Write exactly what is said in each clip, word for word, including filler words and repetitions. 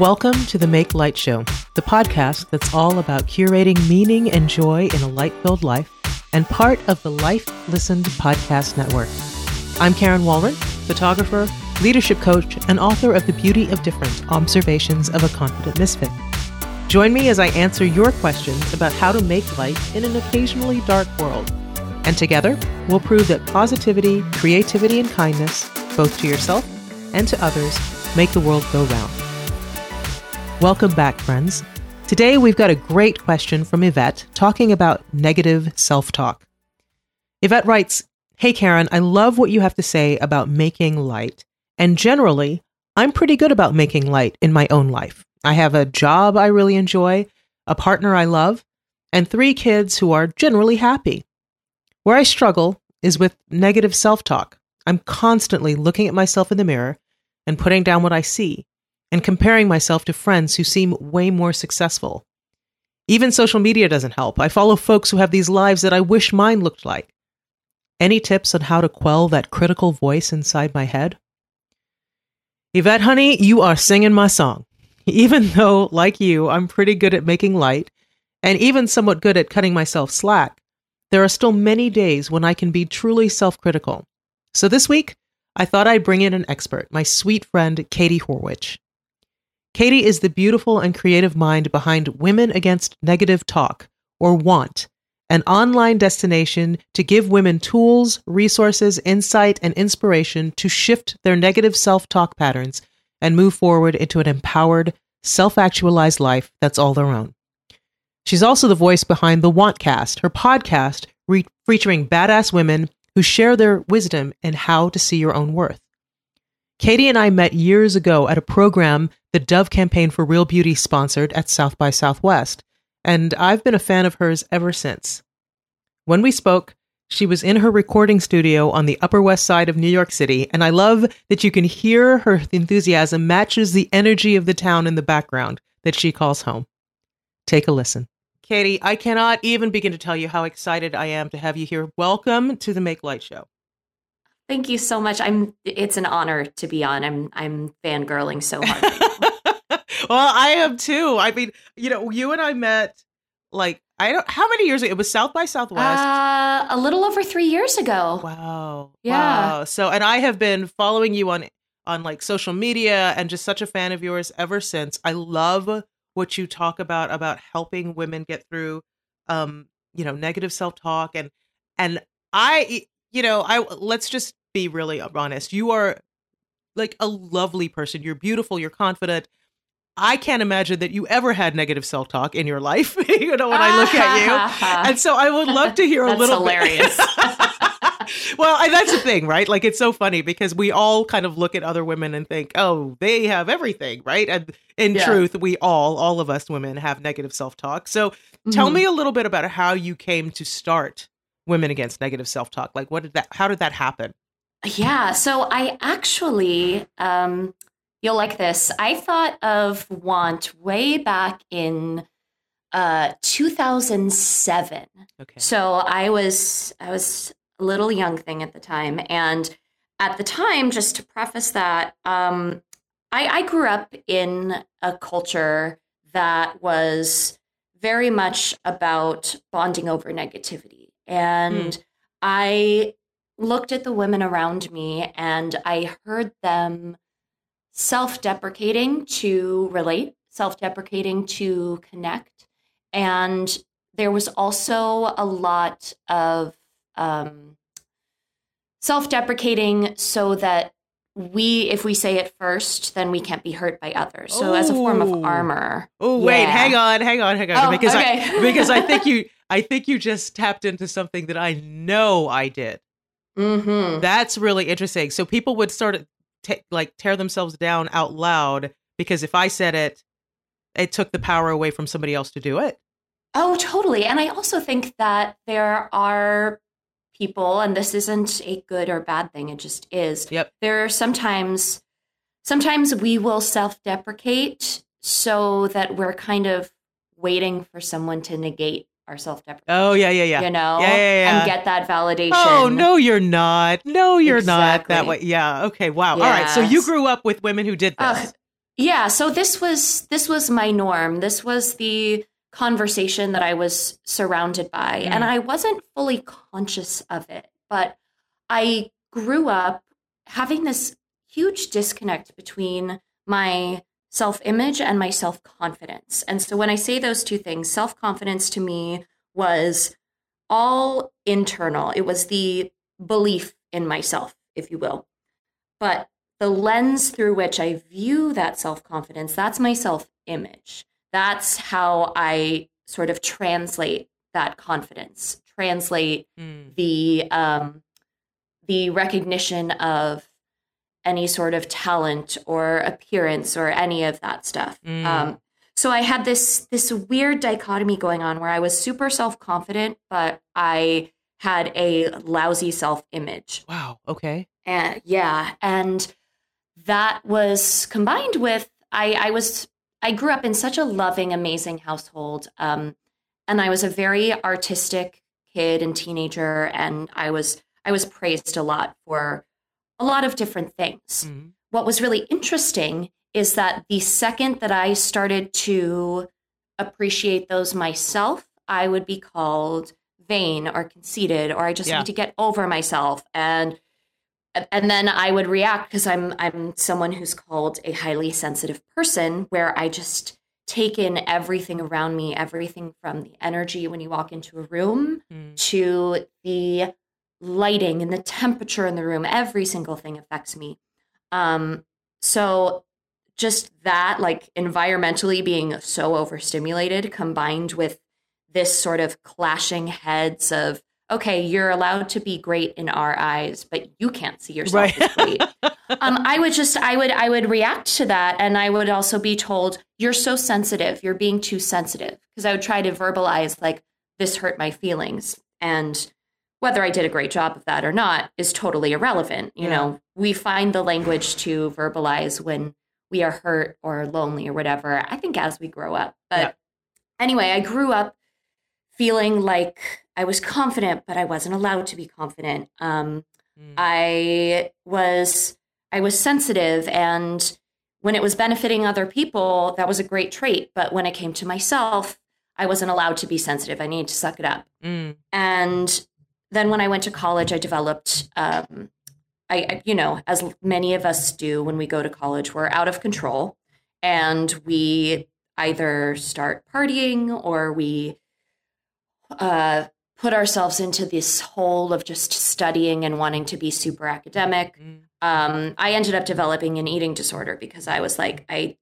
Welcome to The Make Light Show, the podcast that's all about curating meaning and joy in a light-filled life and part of the Life Listened Podcast Network. I'm Karen Walren, photographer, leadership coach, and author of The Beauty of Different, Observations of a Confident Misfit. Join me as I answer your questions about how to make light in an occasionally dark world. And together, we'll prove that positivity, creativity, and kindness, both to yourself and to others, make the world go round. Welcome back, friends. Today, we've got a great question from Yvette talking about negative self-talk. Yvette writes, "Hey, Karen, I love what you have to say about making light. And generally, I'm pretty good about making light in my own life. I have a job I really enjoy, a partner I love, and three kids who are generally happy. Where I struggle is with negative self-talk. I'm constantly looking at myself in the mirror and putting down what I see and comparing myself to friends who seem way more successful. Even social media doesn't help. I follow folks who have these lives that I wish mine looked like. Any tips on how to quell that critical voice inside my head?" Yvette, honey, you are singing my song. Even though, like you, I'm pretty good at making light and even somewhat good at cutting myself slack, there are still many days when I can be truly self-critical. So this week, I thought I'd bring in an expert, my sweet friend, Katie Horwitch. Katie is the beautiful and creative mind behind Women Against Negative Talk, or WANT, an online destination to give women tools, resources, insight, and inspiration to shift their negative self-talk patterns and move forward into an empowered, self-actualized life that's all their own. She's also the voice behind The WANTcast, her podcast re- featuring badass women who share their wisdom and how to see your own worth. Katie and I met years ago at a program the Dove Campaign for Real Beauty sponsored at South by Southwest, and I've been a fan of hers ever since. When we spoke, she was in her recording studio on the Upper West Side of New York City, and I love that you can hear her enthusiasm matches the energy of the town in the background that she calls home. Take a listen. Katie, I cannot even begin to tell you how excited I am to have you here. Welcome to the Make Light Show. Thank you so much. I'm. It's an honor to be on. I'm. I'm fangirling so hard right now. Well, I am too. I mean, you know, you and I met like I don't. How many years ago? It was South by Southwest. Uh, a little over three years ago. Wow. Yeah. Wow. So, and I have been following you on on like social media and just such a fan of yours ever since. I love what you talk about, about helping women get through, um, you know, negative self-talk. And, and I, you know, I, let's just be really honest. You are like a lovely person. You're beautiful. You're confident. I can't imagine that you ever had negative self-talk in your life, you know, when I look at you. And so I would love to hear a little hilarious. Well, and that's the thing, right? Like, it's so funny because we all kind of look at other women and think, oh, they have everything, right? And in yeah. truth, we all, all of us women have negative self-talk. So mm-hmm. tell me a little bit about how you came to start Women Against Negative Self-Talk. Like, what did that, how did that happen? Yeah. So I actually, um, you'll like this. I thought of WANT way back in uh, two thousand seven. Okay. So I was, I was, little young thing at the time. And at the time, just to preface that, um, I, I grew up in a culture that was very much about bonding over negativity. And mm. I looked at the women around me and I heard them self-deprecating to relate, self-deprecating to connect. And there was also a lot of Um, self-deprecating so that we, if we say it first, then we can't be hurt by others. So Ooh. As a form of armor. Oh, yeah. wait, hang on, hang on, hang on. Oh, because okay. I, because I think you, I think you just tapped into something that I know I did. Mm-hmm. That's really interesting. So people would sort of t- like tear themselves down out loud because if I said it, it took the power away from somebody else to do it. Oh, totally. And I also think that there are people, and this isn't a good or bad thing, it just is. Yep. There are sometimes, sometimes we will self-deprecate so that we're kind of waiting for someone to negate our self-deprecation. Oh, yeah, yeah, yeah. You know, yeah, yeah, yeah. and get that validation. Oh, no, you're not. No, you're exactly. not that way. Yeah. Okay. Wow. Yes. All right. So you grew up with women who did this. Uh, Yeah. So this was, this was my norm. This was the conversation that I was surrounded by. Mm. And I wasn't fully conscious of it, but I grew up having this huge disconnect between my self-image and my self-confidence. And so when I say those two things, self-confidence to me was all internal. It was the belief in myself, if you will. But the lens through which I view that self-confidence, that's my self-image. That's how I sort of translate that confidence, translate mm. the um, the recognition of any sort of talent or appearance or any of that stuff. Mm. Um, so I had this this weird dichotomy going on where I was super self-confident, but I had a lousy self-image. Wow. Okay. And yeah, and that was combined with I, I was. I grew up in such a loving, amazing household, um, and I was a very artistic kid and teenager, and I was I was praised a lot for a lot of different things. Mm-hmm. What was really interesting is that the second that I started to appreciate those myself, I would be called vain or conceited, or I just yeah. need to get over myself, and and then I would react because I'm I'm someone who's called a highly sensitive person, where I just take in everything around me, everything from the energy when you walk into a room mm. to the lighting and the temperature in the room. Every single thing affects me. Um, so just that, like environmentally being so overstimulated, combined with this sort of clashing heads of, okay, you're allowed to be great in our eyes, but you can't see yourself right. as great. Um, I would just, I would, I would react to that. And I would also be told, you're so sensitive. You're being too sensitive. Because I would try to verbalize, like, this hurt my feelings. And whether I did a great job of that or not is totally irrelevant. You yeah. know, we find the language to verbalize when we are hurt or lonely or whatever, I think, as we grow up. But yeah. anyway, I grew up feeling like I was confident, but I wasn't allowed to be confident. Um, mm. I was I was sensitive, and when it was benefiting other people, that was a great trait. But when it came to myself, I wasn't allowed to be sensitive. I needed to suck it up. Mm. And then when I went to college, I developed, um, I, I you know, as many of us do when we go to college, we're out of control, and we either start partying or we uh put ourselves into this hole of just studying and wanting to be super academic. Mm. Um, I ended up developing an eating disorder because I was like, I,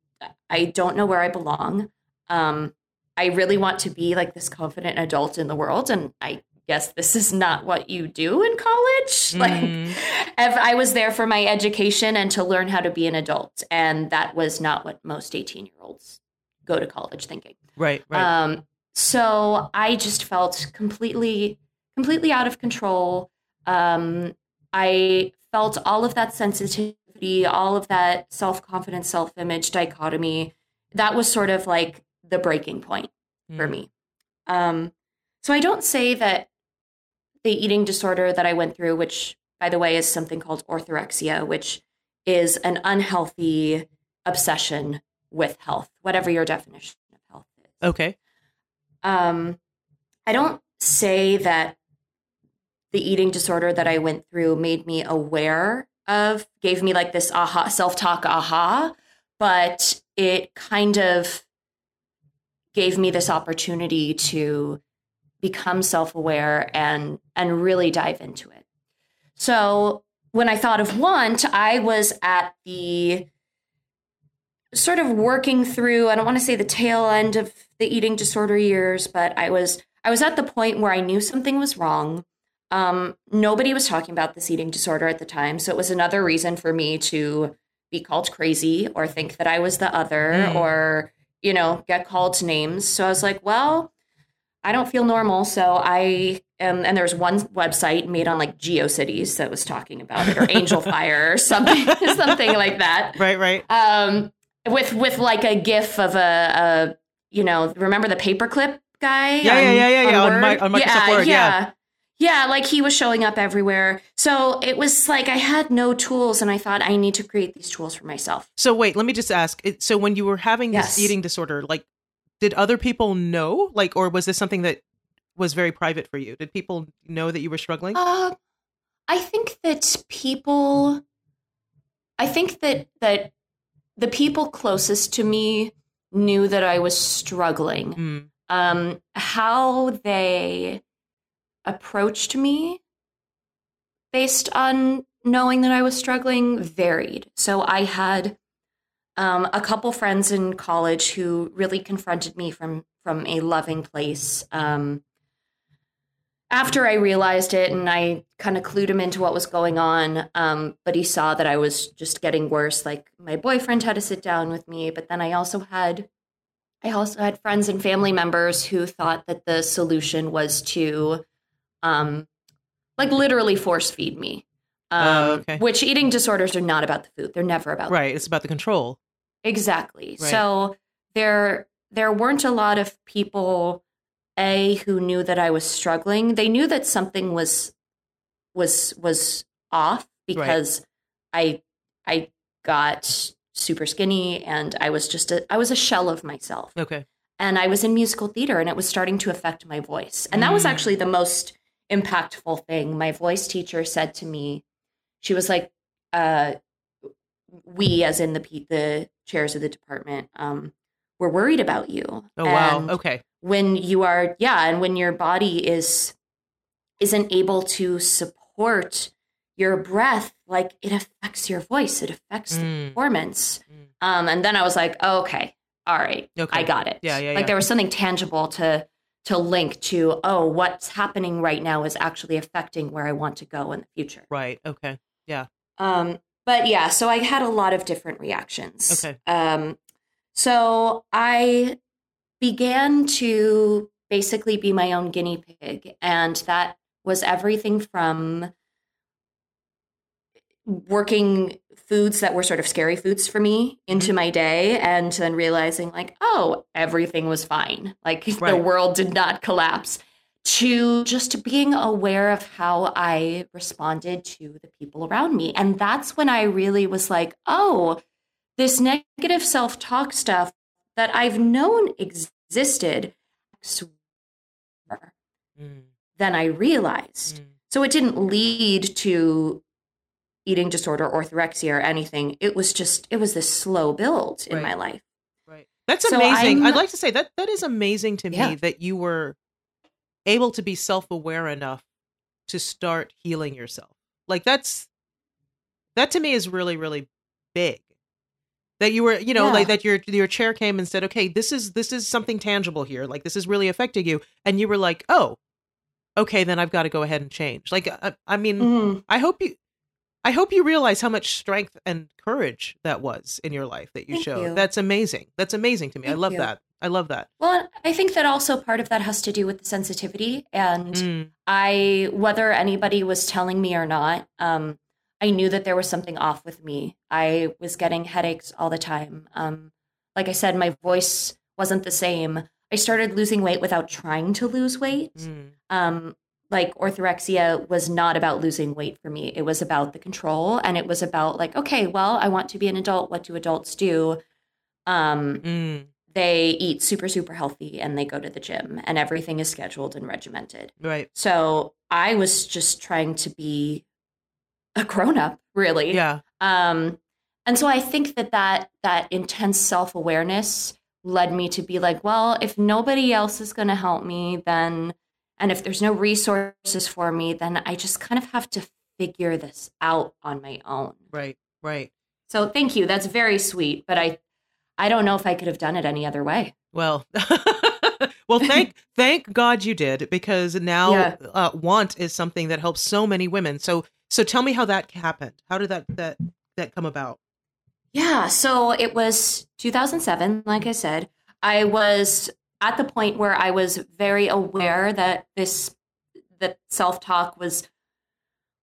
I don't know where I belong. Um, I really want to be like this confident adult in the world. And I guess this is not what you do in college. Mm. Like, if I was there for my education and to learn how to be an adult. And that was not what most eighteen year olds go to college thinking. Right. Right. Um, So I just felt completely, completely out of control. Um, I felt all of that sensitivity, all of that self-confidence, self-image dichotomy. That was sort of like the breaking point mm. for me. Um, so I don't say that the eating disorder that I went through, which, by the way, is something called orthorexia, which is an unhealthy obsession with health, whatever your definition of health is. Okay. Um, I don't say that the eating disorder that I went through made me aware of, gave me like this aha, self-talk aha, but it kind of gave me this opportunity to become self-aware and, and really dive into it. So when I thought of want, I was at the sort of working through, I don't want to say the tail end of the eating disorder years, but I was, I was at the point where I knew something was wrong. Um, nobody was talking about this eating disorder at the time. So it was another reason for me to be called crazy or think that I was the other mm. or, you know, get called names. So I was like, well, I don't feel normal. So I am, and there was one website made on like GeoCities that was talking about it, or Angel Fire or something, something like that. Right. Right. Um, With with like a gif of a, a, you know, remember the paperclip guy? Yeah, on, yeah, yeah, yeah, on, yeah. On, Mi- on Microsoft yeah, Word, yeah. yeah. Yeah, like he was showing up everywhere. So it was like I had no tools, and I thought I need to create these tools for myself. So wait, let me just ask. So when you were having yes. this eating disorder, like did other people know? Like, or was this something that was very private for you? Did people know that you were struggling? Uh, I think that people, I think that that the people closest to me knew that I was struggling. Mm. Um, how they approached me based on knowing that I was struggling varied. So I had um, a couple friends in college who really confronted me from, from a loving place. Um, after I realized it and I kind of clued him into what was going on, um, but he saw that I was just getting worse. Like my boyfriend had to sit down with me, but then I also had, I also had friends and family members who thought that the solution was to Um, like literally force feed me, um, uh, okay. which eating disorders are not about the food. They're never about right. The food. It's about the control. Exactly. Right. So there, there weren't a lot of people a who knew that I was struggling. They knew that something was, was, was off because right. I, I got super skinny and I was just a, I was a shell of myself. Okay. And I was in musical theater and it was starting to affect my voice. And that was actually the most impactful thing. My voice teacher said to me, she was like, uh, we, as in the the chairs of the department, um, were worried about you. Oh, wow. And okay. When you are, yeah. And when your body is, isn't able to support your breath, like it affects your voice. It affects mm. the performance. Mm. Um, and then I was like, oh, okay. All right, okay. I got it. Yeah, yeah, like yeah. There was something tangible to to link to, oh, what's happening right now is actually affecting where I want to go in the future. Right, okay, yeah. Um, but yeah, so I had a lot of different reactions. Okay. Um, so I began to basically be my own guinea pig. And that was everything from working foods that were sort of scary foods for me into my day and then realizing like, oh, everything was fine. Like right. The world did not collapse, to just being aware of how I responded to the people around me. And that's when I really was like, oh, this negative self-talk stuff that I've known existed. Mm. Then I realized. Mm. So it didn't lead to eating disorder, orthorexia, or anything. It was just, it was this slow build in right. my life. Right. That's so amazing. I'm, I'd like to say that that is amazing to yeah. me that you were able to be self-aware enough to start healing yourself. Like that's, that to me is really, really big that you were, you know, yeah. like that your, your chair came and said, okay, this is, this is something tangible here. Like this is really affecting you. And you were like, oh, okay, then I've got to go ahead and change. Like, I, I mean, mm-hmm. I hope you, I hope you realize how much strength and courage that was in your life that you Thank showed. You. That's amazing. That's amazing to me. Thank I love you. that. I love that. Well, I think that also part of that has to do with the sensitivity. And mm. I, whether anybody was telling me or not, um, I knew that there was something off with me. I was getting headaches all the time. Um, like I said, my voice wasn't the same. I started losing weight without trying to lose weight. Mm. Um, Like orthorexia was not about losing weight for me. It was about the control. And it was about like, okay, well, I want to be an adult. What do adults do? Um, mm. They eat super, super healthy and they go to the gym and everything is scheduled and regimented. Right. So I was just trying to be a grown up, really. Yeah. Um, and so I think that that, that intense self-awareness led me to be like, well, if nobody else is going to help me, then and if there's no resources for me, then I just kind of have to figure this out on my own. Right, right. So thank you. That's very sweet. But I I don't know if I could have done it any other way. Well, well, thank thank God you did, because now yeah. uh, want is something that helps so many women. So so tell me how that happened. How did that that, that come about? Yeah. So it was two thousand seven, like I said. I was at the point where I was very aware that this, that self-talk was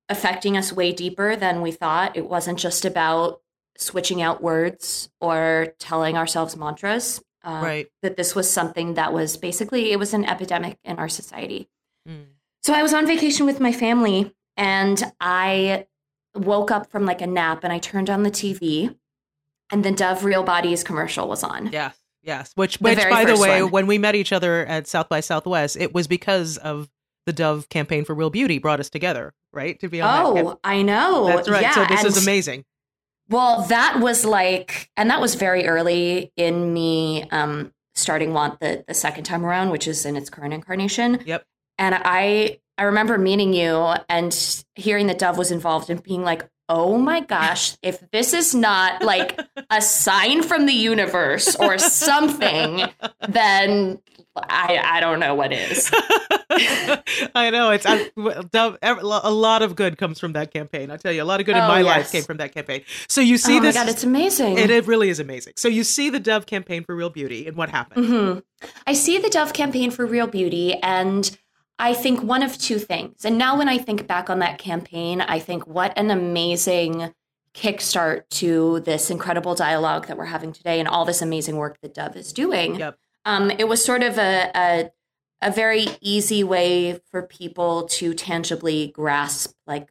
affecting us way deeper than we thought. It wasn't just about switching out words or telling ourselves mantras, um, right. that this was something that was basically, it was an epidemic in our society. Mm. So I was on vacation with my family and I woke up from like a nap and I turned on the T V and the Dove Real Bodies commercial was on. Yeah. Yes. Which, which by the way, when we met each other at South by Southwest, it was because of the Dove Campaign for Real Beauty brought us together, right? To be on that campaign. I know. That's right. Yeah, so this is amazing. Well, that was like, and that was very early in me um, starting Want the, the second time around, which is in its current incarnation. Yep. And I, I remember meeting you and hearing that Dove was involved and being like, oh my gosh, if this is not like a sign from the universe or something, then I I don't know what is. I know it's I, Dove, a lot of good comes from that campaign. I tell you, a lot of good oh, in my yes. life came from that campaign. So you see oh this. Oh my God, it's amazing. It, it really is amazing. So you see the Dove Campaign for Real Beauty and what happened? Mm-hmm. I see the Dove Campaign for Real Beauty and I think one of two things. And now when I think back on that campaign, I think what an amazing kickstart to this incredible dialogue that we're having today and all this amazing work that Dove is doing. Yep. Um, it was sort of a, a a very easy way for people to tangibly grasp like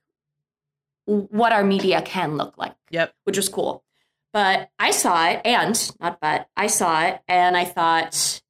what our media can look like, yep. which was cool. But I saw it and not but I saw it and I thought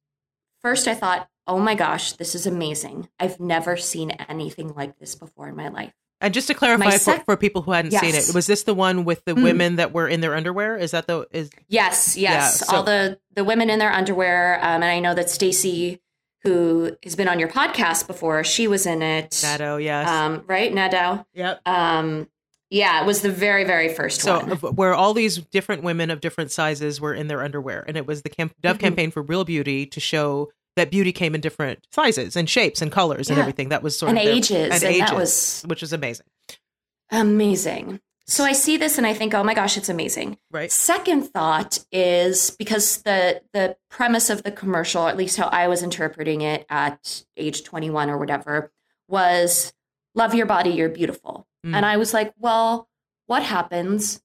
first I thought, oh my gosh, this is amazing. I've never seen anything like this before in my life. And just to clarify sec- for, for people who hadn't yes. seen it, was this the one with the mm. women that were in their underwear? Is that the... Is- yes, yes. Yeah, so- All the, the women in their underwear. Um, and I know that Stacey, who has been on your podcast before, she was in it. Nado, yes. Um, right? Nado. Yep. Um, yeah, it was the very, very first so, one. So where all these different women of different sizes were in their underwear. And it was the camp- Dove mm-hmm. Campaign for Real Beauty to show that beauty came in different sizes and shapes and colors yeah. and everything. That was sort and of ages, their, and, and ages, that was which is amazing. Amazing. So I see this and I think, oh my gosh, it's amazing. Right. Second thought is because the the premise of the commercial, or at least how I was interpreting it at age twenty-one or whatever, was love your body, you're beautiful. Mm. And I was like, well, what happens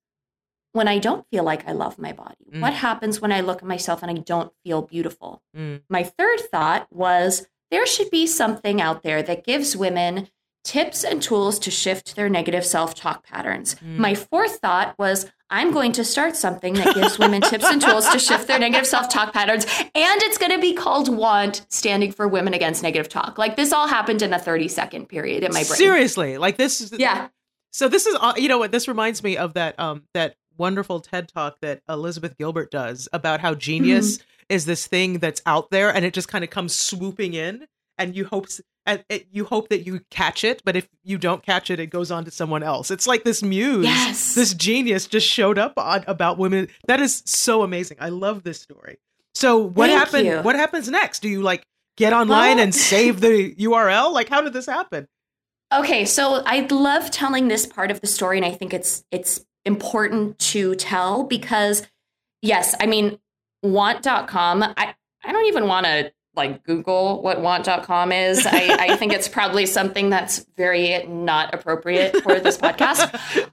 when I don't feel like I love my body? Mm. What happens when I look at myself and I don't feel beautiful? Mm. My third thought was there should be something out there that gives women tips and tools to shift their negative self-talk patterns. Mm. My fourth thought was I'm going to start something that gives women tips and tools to shift their negative self-talk patterns. And it's going to be called WANT, standing for Women Against Negative Talk. Like this all happened in a thirty second period in my brain. Seriously, like this. Is, yeah. So this is, you know what, this reminds me of that, um, that, wonderful TED talk that Elizabeth Gilbert does about how genius mm-hmm. is this thing that's out there and it just kind of comes swooping in and you hope and it, you hope that you catch it, but if you don't catch it, it goes on to someone else. It's like this muse, yes. this genius just showed up on about women. That is so amazing. I love this story. So what Thank happened? You. What happens next? Do you like get online well, and save the U R L? Like how did this happen? Okay, so I love telling this part of the story, and I think it's it's. important to tell because yes, I mean, want dot com, I, I don't even want to like Google what want dot com is. I, I think it's probably something that's very not appropriate for this podcast.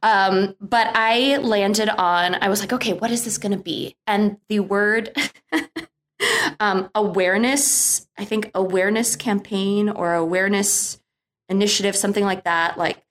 Um, but I landed on, I was like, okay, what is this going to be? And the word um, awareness, I think awareness campaign or awareness initiative, something like that, like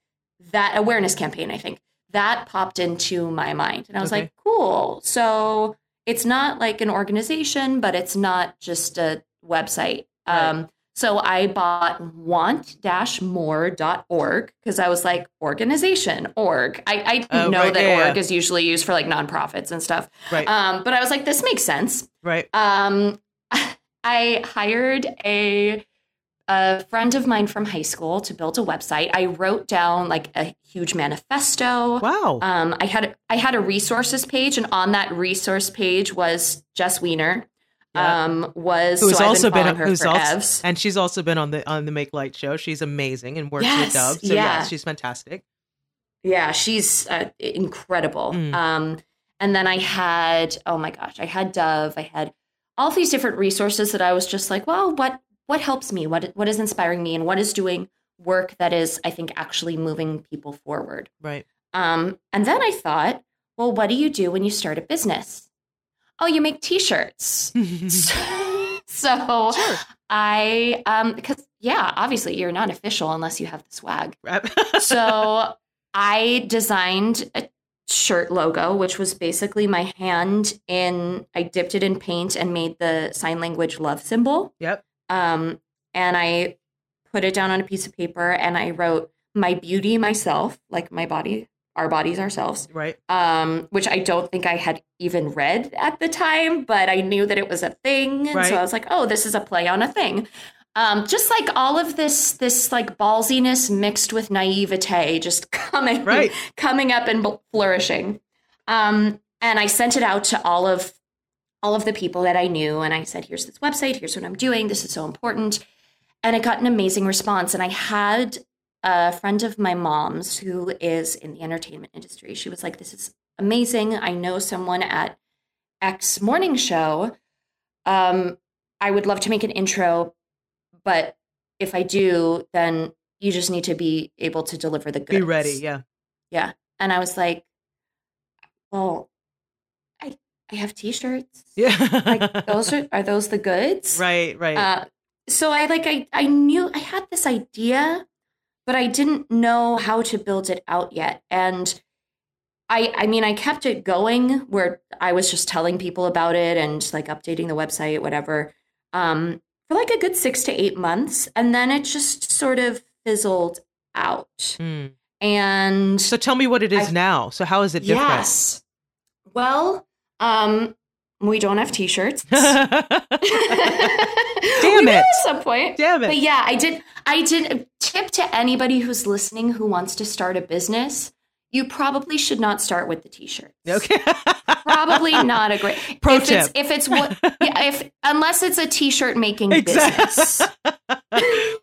that awareness campaign, I think. That popped into my mind. And I was okay. like, cool. So it's not like an organization, but it's not just a website. Right. Um, so I bought want dash more dot org because I was like, organization, org. I, I oh, know right, that yeah, org yeah. is usually used for like nonprofits and stuff. Right. Um, but I was like, this makes sense. Right. Um, I hired a... a friend of mine from high school to build a website. I wrote down like a huge manifesto. Wow. Um, I had, I had a resources page, and on that resource page was Jess Weiner. Yeah. Um, was who's so also been, been her who's for also, Evs. And she's also been on the, on the Make Light Show. She's amazing and works yes, with Dove. So yeah. yeah, she's fantastic. Yeah. She's uh, incredible. Mm. Um, and then I had, oh my gosh, I had Dove. I had all these different resources that I was just like, well, what, What helps me? What What is inspiring me? And what is doing work that is, I think, actually moving people forward? Right. Um, and then I thought, well, what do you do when you start a business? Oh, you make T-shirts. so, So sure. I, um, because yeah, obviously you're not official unless you have the swag. Right. So I designed a shirt logo, which was basically my hand in, I dipped it in paint and made the sign language love symbol. Yep. Um, and I put it down on a piece of paper and I wrote my beauty, myself, like my body, our bodies, ourselves. Right. Um, which I don't think I had even read at the time, but I knew that it was a thing. And right. So I was like, oh, this is a play on a thing. Um, just like all of this, this like ballsiness mixed with naivete, just coming, right. coming up and flourishing. Um, and I sent it out to all of, all of the people that I knew. And I said, here's this website, here's what I'm doing. This is so important. And I got an amazing response. And I had a friend of my mom's who is in the entertainment industry. She was like, this is amazing. I know someone at X morning show. Um, I would love to make an intro, but if I do, then you just need to be able to deliver the goods. Be ready, yeah. Yeah. And I was like, well, I I have T-shirts. Yeah. Like, those are, are those the goods? Right, right. Uh, so I like, I, I knew I had this idea, but I didn't know how to build it out yet. And I, I mean, I kept it going where I was just telling people about it and like updating the website, whatever. Um, For like a good six to eight months. And then it just sort of fizzled out. Mm. And so tell me what it is I, now. So how is it different? Yes. Well, um, we don't have T-shirts. Damn it. At some point. Damn it. But yeah, I did. I did tip to anybody who's listening who wants to start a business. You probably should not start with the T-shirts. Okay. Probably not a great pro if tip. It's, if it's what, yeah, if unless it's a T-shirt making exactly. business.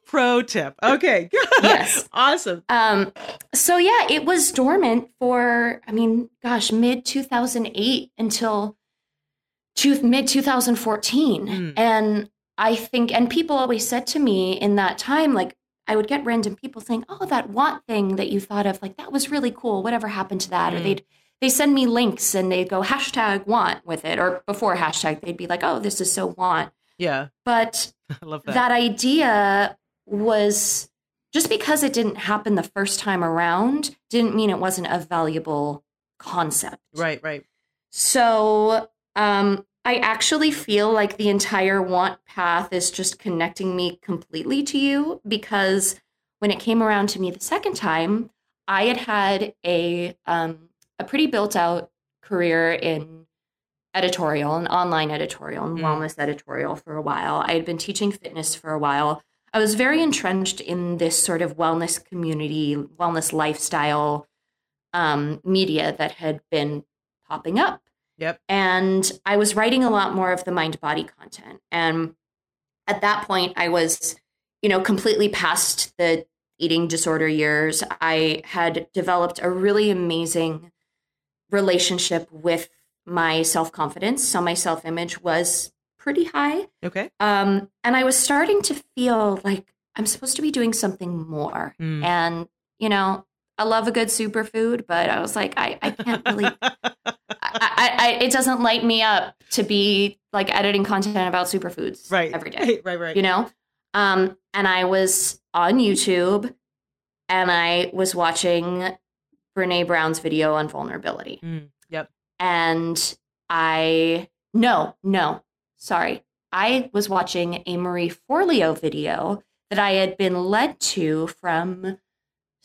Pro tip. Okay. Yes. Awesome. Um. So yeah, it was dormant for I mean, gosh, mid two thousand eight until to, mid two thousand fourteen, mm. and I think and people always said to me in that time like. I would get random people saying, oh, that want thing that you thought of, like, that was really cool. Whatever happened to that? Mm. Or they'd they send me links and they'd go hashtag want with it. Or before hashtag, they'd be like, oh, this is so want. Yeah. But I love that. That idea was just because it didn't happen the first time around didn't mean it wasn't a valuable concept. Right, right. So um, I actually feel like the entire want path is just connecting me completely to you, because when it came around to me the second time, I had had a um, a pretty built out career in editorial and online editorial and mm. wellness editorial for a while. I had been teaching fitness for a while. I was very entrenched in this sort of wellness community, wellness lifestyle um, media that had been popping up. Yep. And I was writing a lot more of the mind-body content. And at that point, I was, you know, completely past the eating disorder years. I had developed a really amazing relationship with my self-confidence. So my self-image was pretty high. Okay. Um, and I was starting to feel like I'm supposed to be doing something more. Mm. And, you know, I love a good superfood, but I was like, I, I can't really... I, I, it doesn't light me up to be like editing content about superfoods right. every day. Right, right, right. You know? Um, and I was on YouTube and I was watching Brené Brown's video on vulnerability. Mm, yep. And I, no, no, sorry. I was watching a Marie Forleo video that I had been led to from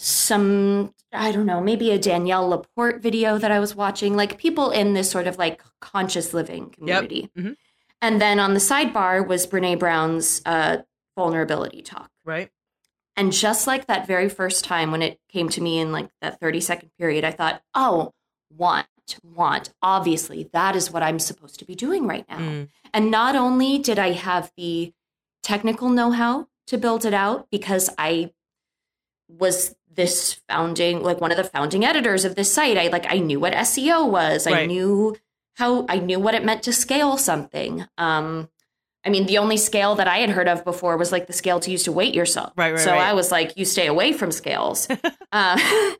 some, I don't know, maybe a Danielle Laporte video that I was watching, like people in this sort of like conscious living community. Yep. Mm-hmm. And then on the sidebar was Brené Brown's uh, vulnerability talk. Right. And just like that very first time when it came to me in like that thirty second period, I thought, oh, want, want. Obviously, that is what I'm supposed to be doing right now. Mm. And not only did I have the technical know-how to build it out, because I was this founding, like one of the founding editors of this site. I like, I knew what S E O was. Right. I knew how, I knew what it meant to scale something. Um, I mean, the only scale that I had heard of before was like the scale to use to weight yourself. Right, right, so right. I was like, you stay away from scales. uh,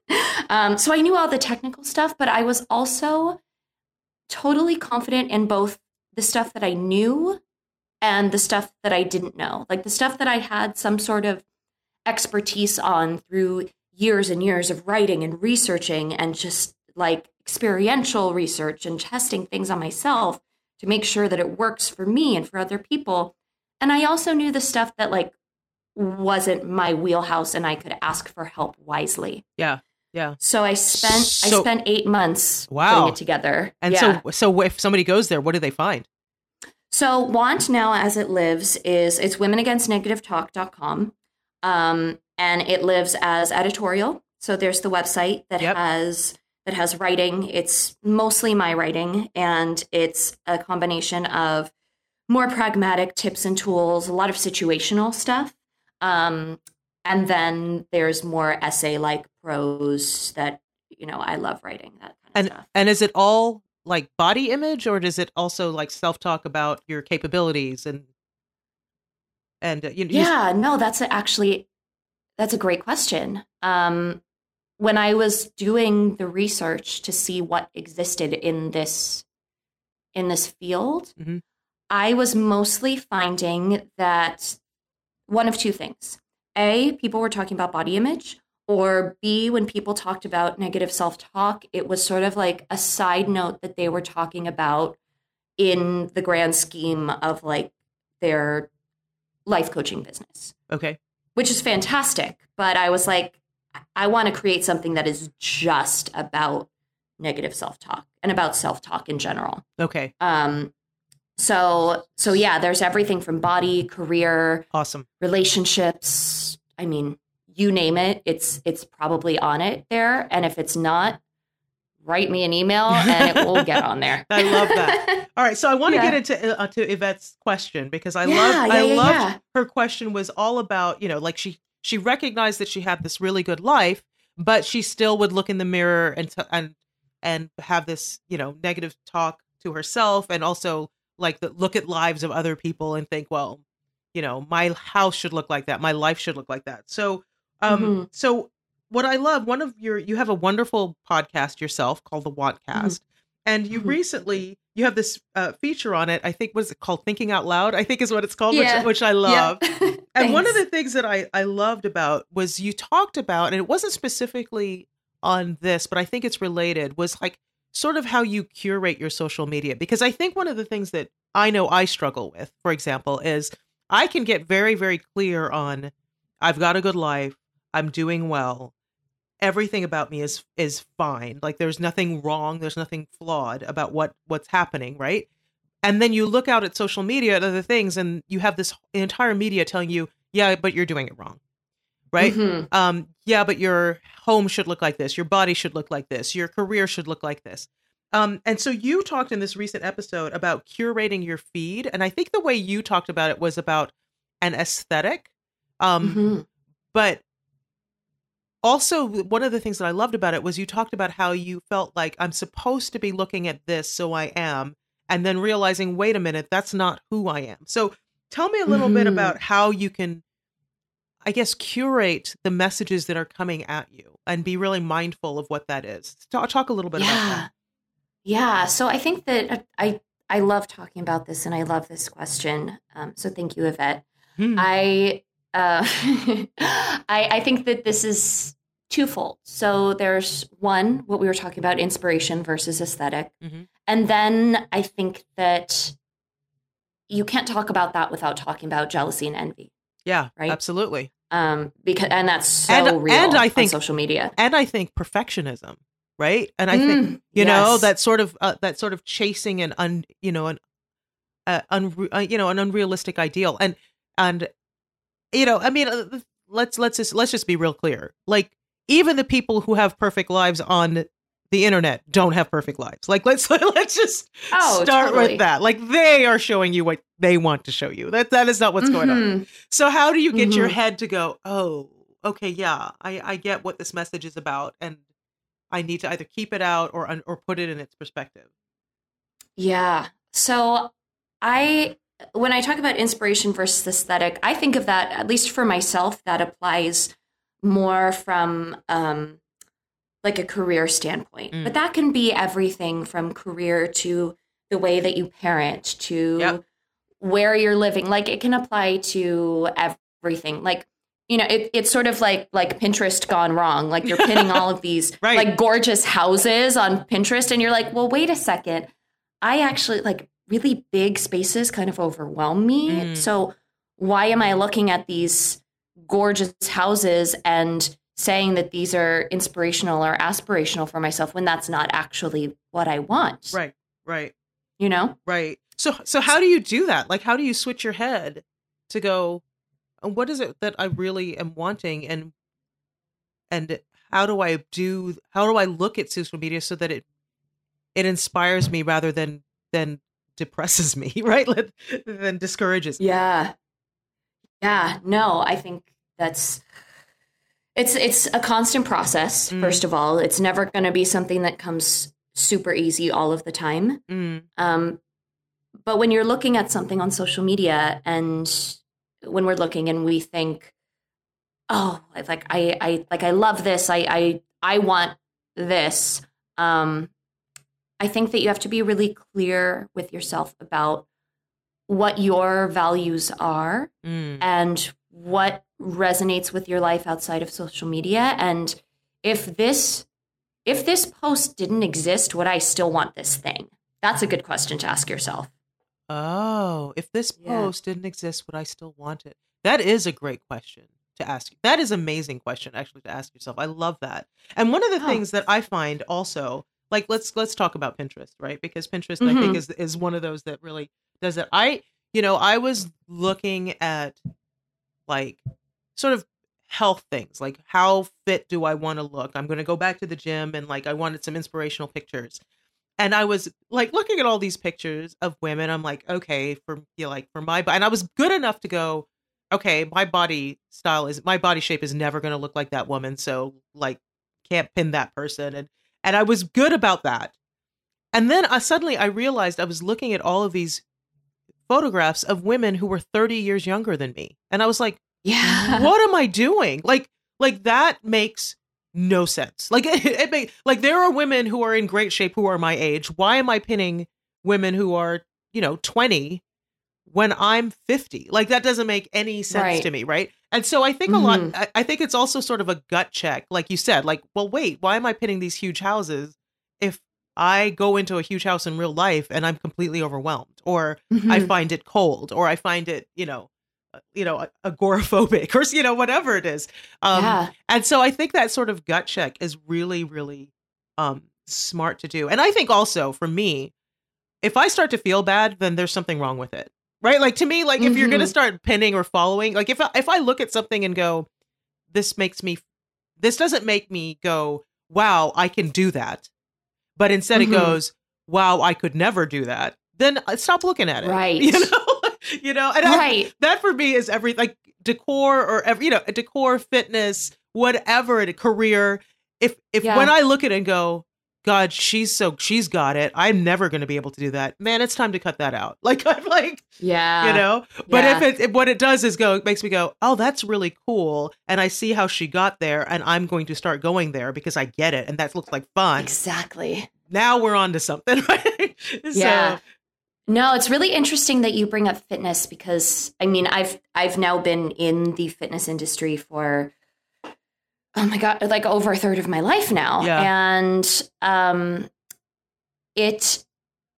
um, so I knew all the technical stuff, but I was also totally confident in both the stuff that I knew and the stuff that I didn't know, like the stuff that I had some sort of expertise on through years and years of writing and researching and just like experiential research and testing things on myself to make sure that it works for me and for other people. And I also knew the stuff that like wasn't my wheelhouse and I could ask for help wisely. Yeah. Yeah. So I spent so, I spent eight months wow. putting it together. And yeah. so so if somebody goes there, what do they find? So WANT now as it lives is it's women against negative talk dot com. Um, and it lives as editorial. So there's the website that yep. has that has writing. It's mostly my writing, and it's a combination of more pragmatic tips and tools, a lot of situational stuff. Um, and then there's more essay-like prose that, you know, I love writing that kind and, of stuff. And is it all like body image, or does it also like self-talk about your capabilities and, and uh, you know? Yeah, you... no, that's a, actually, that's a great question. Um, when I was doing the research to see what existed in this, in this field, mm-hmm. I was mostly finding that one of two things. A, people were talking about body image, or B, when people talked about negative self-talk, it was sort of like a side note that they were talking about in the grand scheme of like their life coaching business. Okay. Which is fantastic. But I was like, I want to create something that is just about negative self-talk and about self-talk in general. Okay. Um, So, so yeah, there's everything from body, career, awesome, relationships. I mean, you name it, it's, it's probably on it there. And if it's not, write me an email and it will get on there. I love that. All right. So I want to yeah. get into, uh, to Yvette's question, because I yeah, love, yeah, I yeah, loved yeah. her question was all about, you know, like she, she recognized that she had this really good life, but she still would look in the mirror and, t- and, and have this, you know, negative talk to herself, and also like the, look at lives of other people and think, well, you know, my house should look like that. My life should look like that. So, um, mm-hmm. so what I love, one of your, you have a wonderful podcast yourself called The WANTcast, mm-hmm. and you mm-hmm. recently, you have this uh, feature on it. I think, what is it called? Thinking Out Loud, I think is what it's called, yeah. which, which I love. Yeah. And one of the things that I, I loved about was you talked about, and it wasn't specifically on this, but I think it's related, was like, sort of how you curate your social media. Because I think one of the things that I know I struggle with, for example, is I can get very, very clear on, I've got a good life, I'm doing well, everything about me is is fine. Like there's nothing wrong, there's nothing flawed about what what's happening, right? And then you look out at social media and other things, and you have this entire media telling you, yeah, but you're doing it wrong. Right. Mm-hmm. Um, yeah, but your home should look like this. Your body should look like this. Your career should look like this. Um, and so you talked in this recent episode about curating your feed. And I think the way you talked about it was about an aesthetic. Um, mm-hmm. But also one of the things that I loved about it was you talked about how you felt like, I'm supposed to be looking at this, so I am. And then realizing, wait a minute, that's not who I am. So tell me a little mm-hmm. bit about how you can, I guess, curate the messages that are coming at you and be really mindful of what that is. Talk, talk a little bit yeah. about that. Yeah. So I think that I, I love talking about this, and I love this question. Um, so thank you, Yvette. Hmm. I, uh, I, I think that this is twofold. So there's one, what we were talking about, inspiration versus aesthetic. Mm-hmm. And then I think that you can't talk about that without talking about jealousy and envy. Yeah, right? Absolutely. Um, because and that's so and, real and I think, on social media. And I think perfectionism, right? And I mm, think you yes. know that sort of uh, that sort of chasing an un, you know an uh, un, uh, you know an unrealistic ideal, and and you know I mean uh, let's let's just let's just be real clear. Like even the people who have perfect lives on the internet don't have perfect lives. Like let's let's just oh, start totally. with that. Like they are showing you what they want to show you. That that is not what's mm-hmm. going on. So how do you get mm-hmm. your head to go, oh, okay, yeah, I, I get what this message is about, and I need to either keep it out or or put it in its perspective. Yeah. So I when I talk about inspiration versus aesthetic, I think of that, at least for myself, that applies more from um like a career standpoint. Mm. But that can be everything from career to the way that you parent to yep. where you're living. Like it can apply to everything. Like, you know, it, it's sort of like like Pinterest gone wrong. Like you're pinning all of these right. like gorgeous houses on Pinterest. And you're like, well, wait a second. I actually like really big spaces kind of overwhelm me. Mm. So why am I looking at these gorgeous houses and saying that these are inspirational or aspirational for myself when that's not actually what I want? Right. Right. You know? Right. So, so how do you do that? Like, how do you switch your head to go, what is it that I really am wanting? And, and how do I do, how do I look at social media so that it, it inspires me rather than, than depresses me, right? Than discourages me. Yeah. Yeah. No, I think that's, it's, it's a constant process. Mm. First of all, it's never going to be something that comes super easy all of the time. Mm. Um, but when you're looking at something on social media and when we're looking and we think, oh, like I, I, like I love this. I, I, I want this. Um, I think that you have to be really clear with yourself about what your values are mm. and what resonates with your life outside of social media. And if this, if this post didn't exist, would I still want this thing? That's a good question to ask yourself. Oh, if this post yeah. didn't exist, would I still want it? That is a great question to ask. That is an amazing question, actually, to ask yourself. I love that. And one of the oh. things that I find also, like, let's let's talk about Pinterest, right? Because Pinterest, mm-hmm. I think, is is one of those that really does that. I, you know, I was looking at, like, sort of health things, like, how fit do I want to look? I'm going to go back to the gym, and, like, I wanted some inspirational pictures. And I was like looking at all these pictures of women. I'm like, okay, for you know, like for my body. And I was good enough to go, okay, my body style is my body shape is never going to look like that woman. So like, can't pin that person. And and I was good about that. And then I suddenly I realized I was looking at all of these photographs of women who were thirty years younger than me. And I was like, yeah, what am I doing? Like like that makes no sense. Like it, it may, like there are women who are in great shape who are my age. Why am I pinning women who are, you know, twenty when I'm fifty? Like that doesn't make any sense right. to me, right? And so I think mm-hmm. a lot. I, I think it's also sort of a gut check, like you said. Like, well, wait, why am I pinning these huge houses if I go into a huge house in real life and I'm completely overwhelmed, or mm-hmm. I find it cold, or I find it, you know. you know, agoraphobic or, you know, whatever it is. Um, yeah. And so I think that sort of gut check is really, really um, smart to do. And I think also for me, if I start to feel bad, then there's something wrong with it, right? Like to me, like mm-hmm. if you're going to start pinning or following, like if I, if I look at something and go, this makes me, this doesn't make me go, wow, I can do that. But instead mm-hmm. it goes, wow, I could never do that. Then stop looking at it. Right. You know? You know, and right. I, that for me is every like decor or every, you know, decor, fitness, whatever it, career. If, if yeah. when I look at it and go, God, she's so, she's got it. I'm never going to be able to do that. Man, it's time to cut that out. Like, I'm like, yeah, you know, but yeah. if it, if, what it does is go, it makes me go, oh, that's really cool. And I see how she got there and I'm going to start going there because I get it. And that looks like fun. Exactly. Now we're on to something. Right? Yeah. So, no, it's really interesting that you bring up fitness because, I mean, I've I've now been in the fitness industry for, oh my God, like over a third of my life now. Yeah. And um, it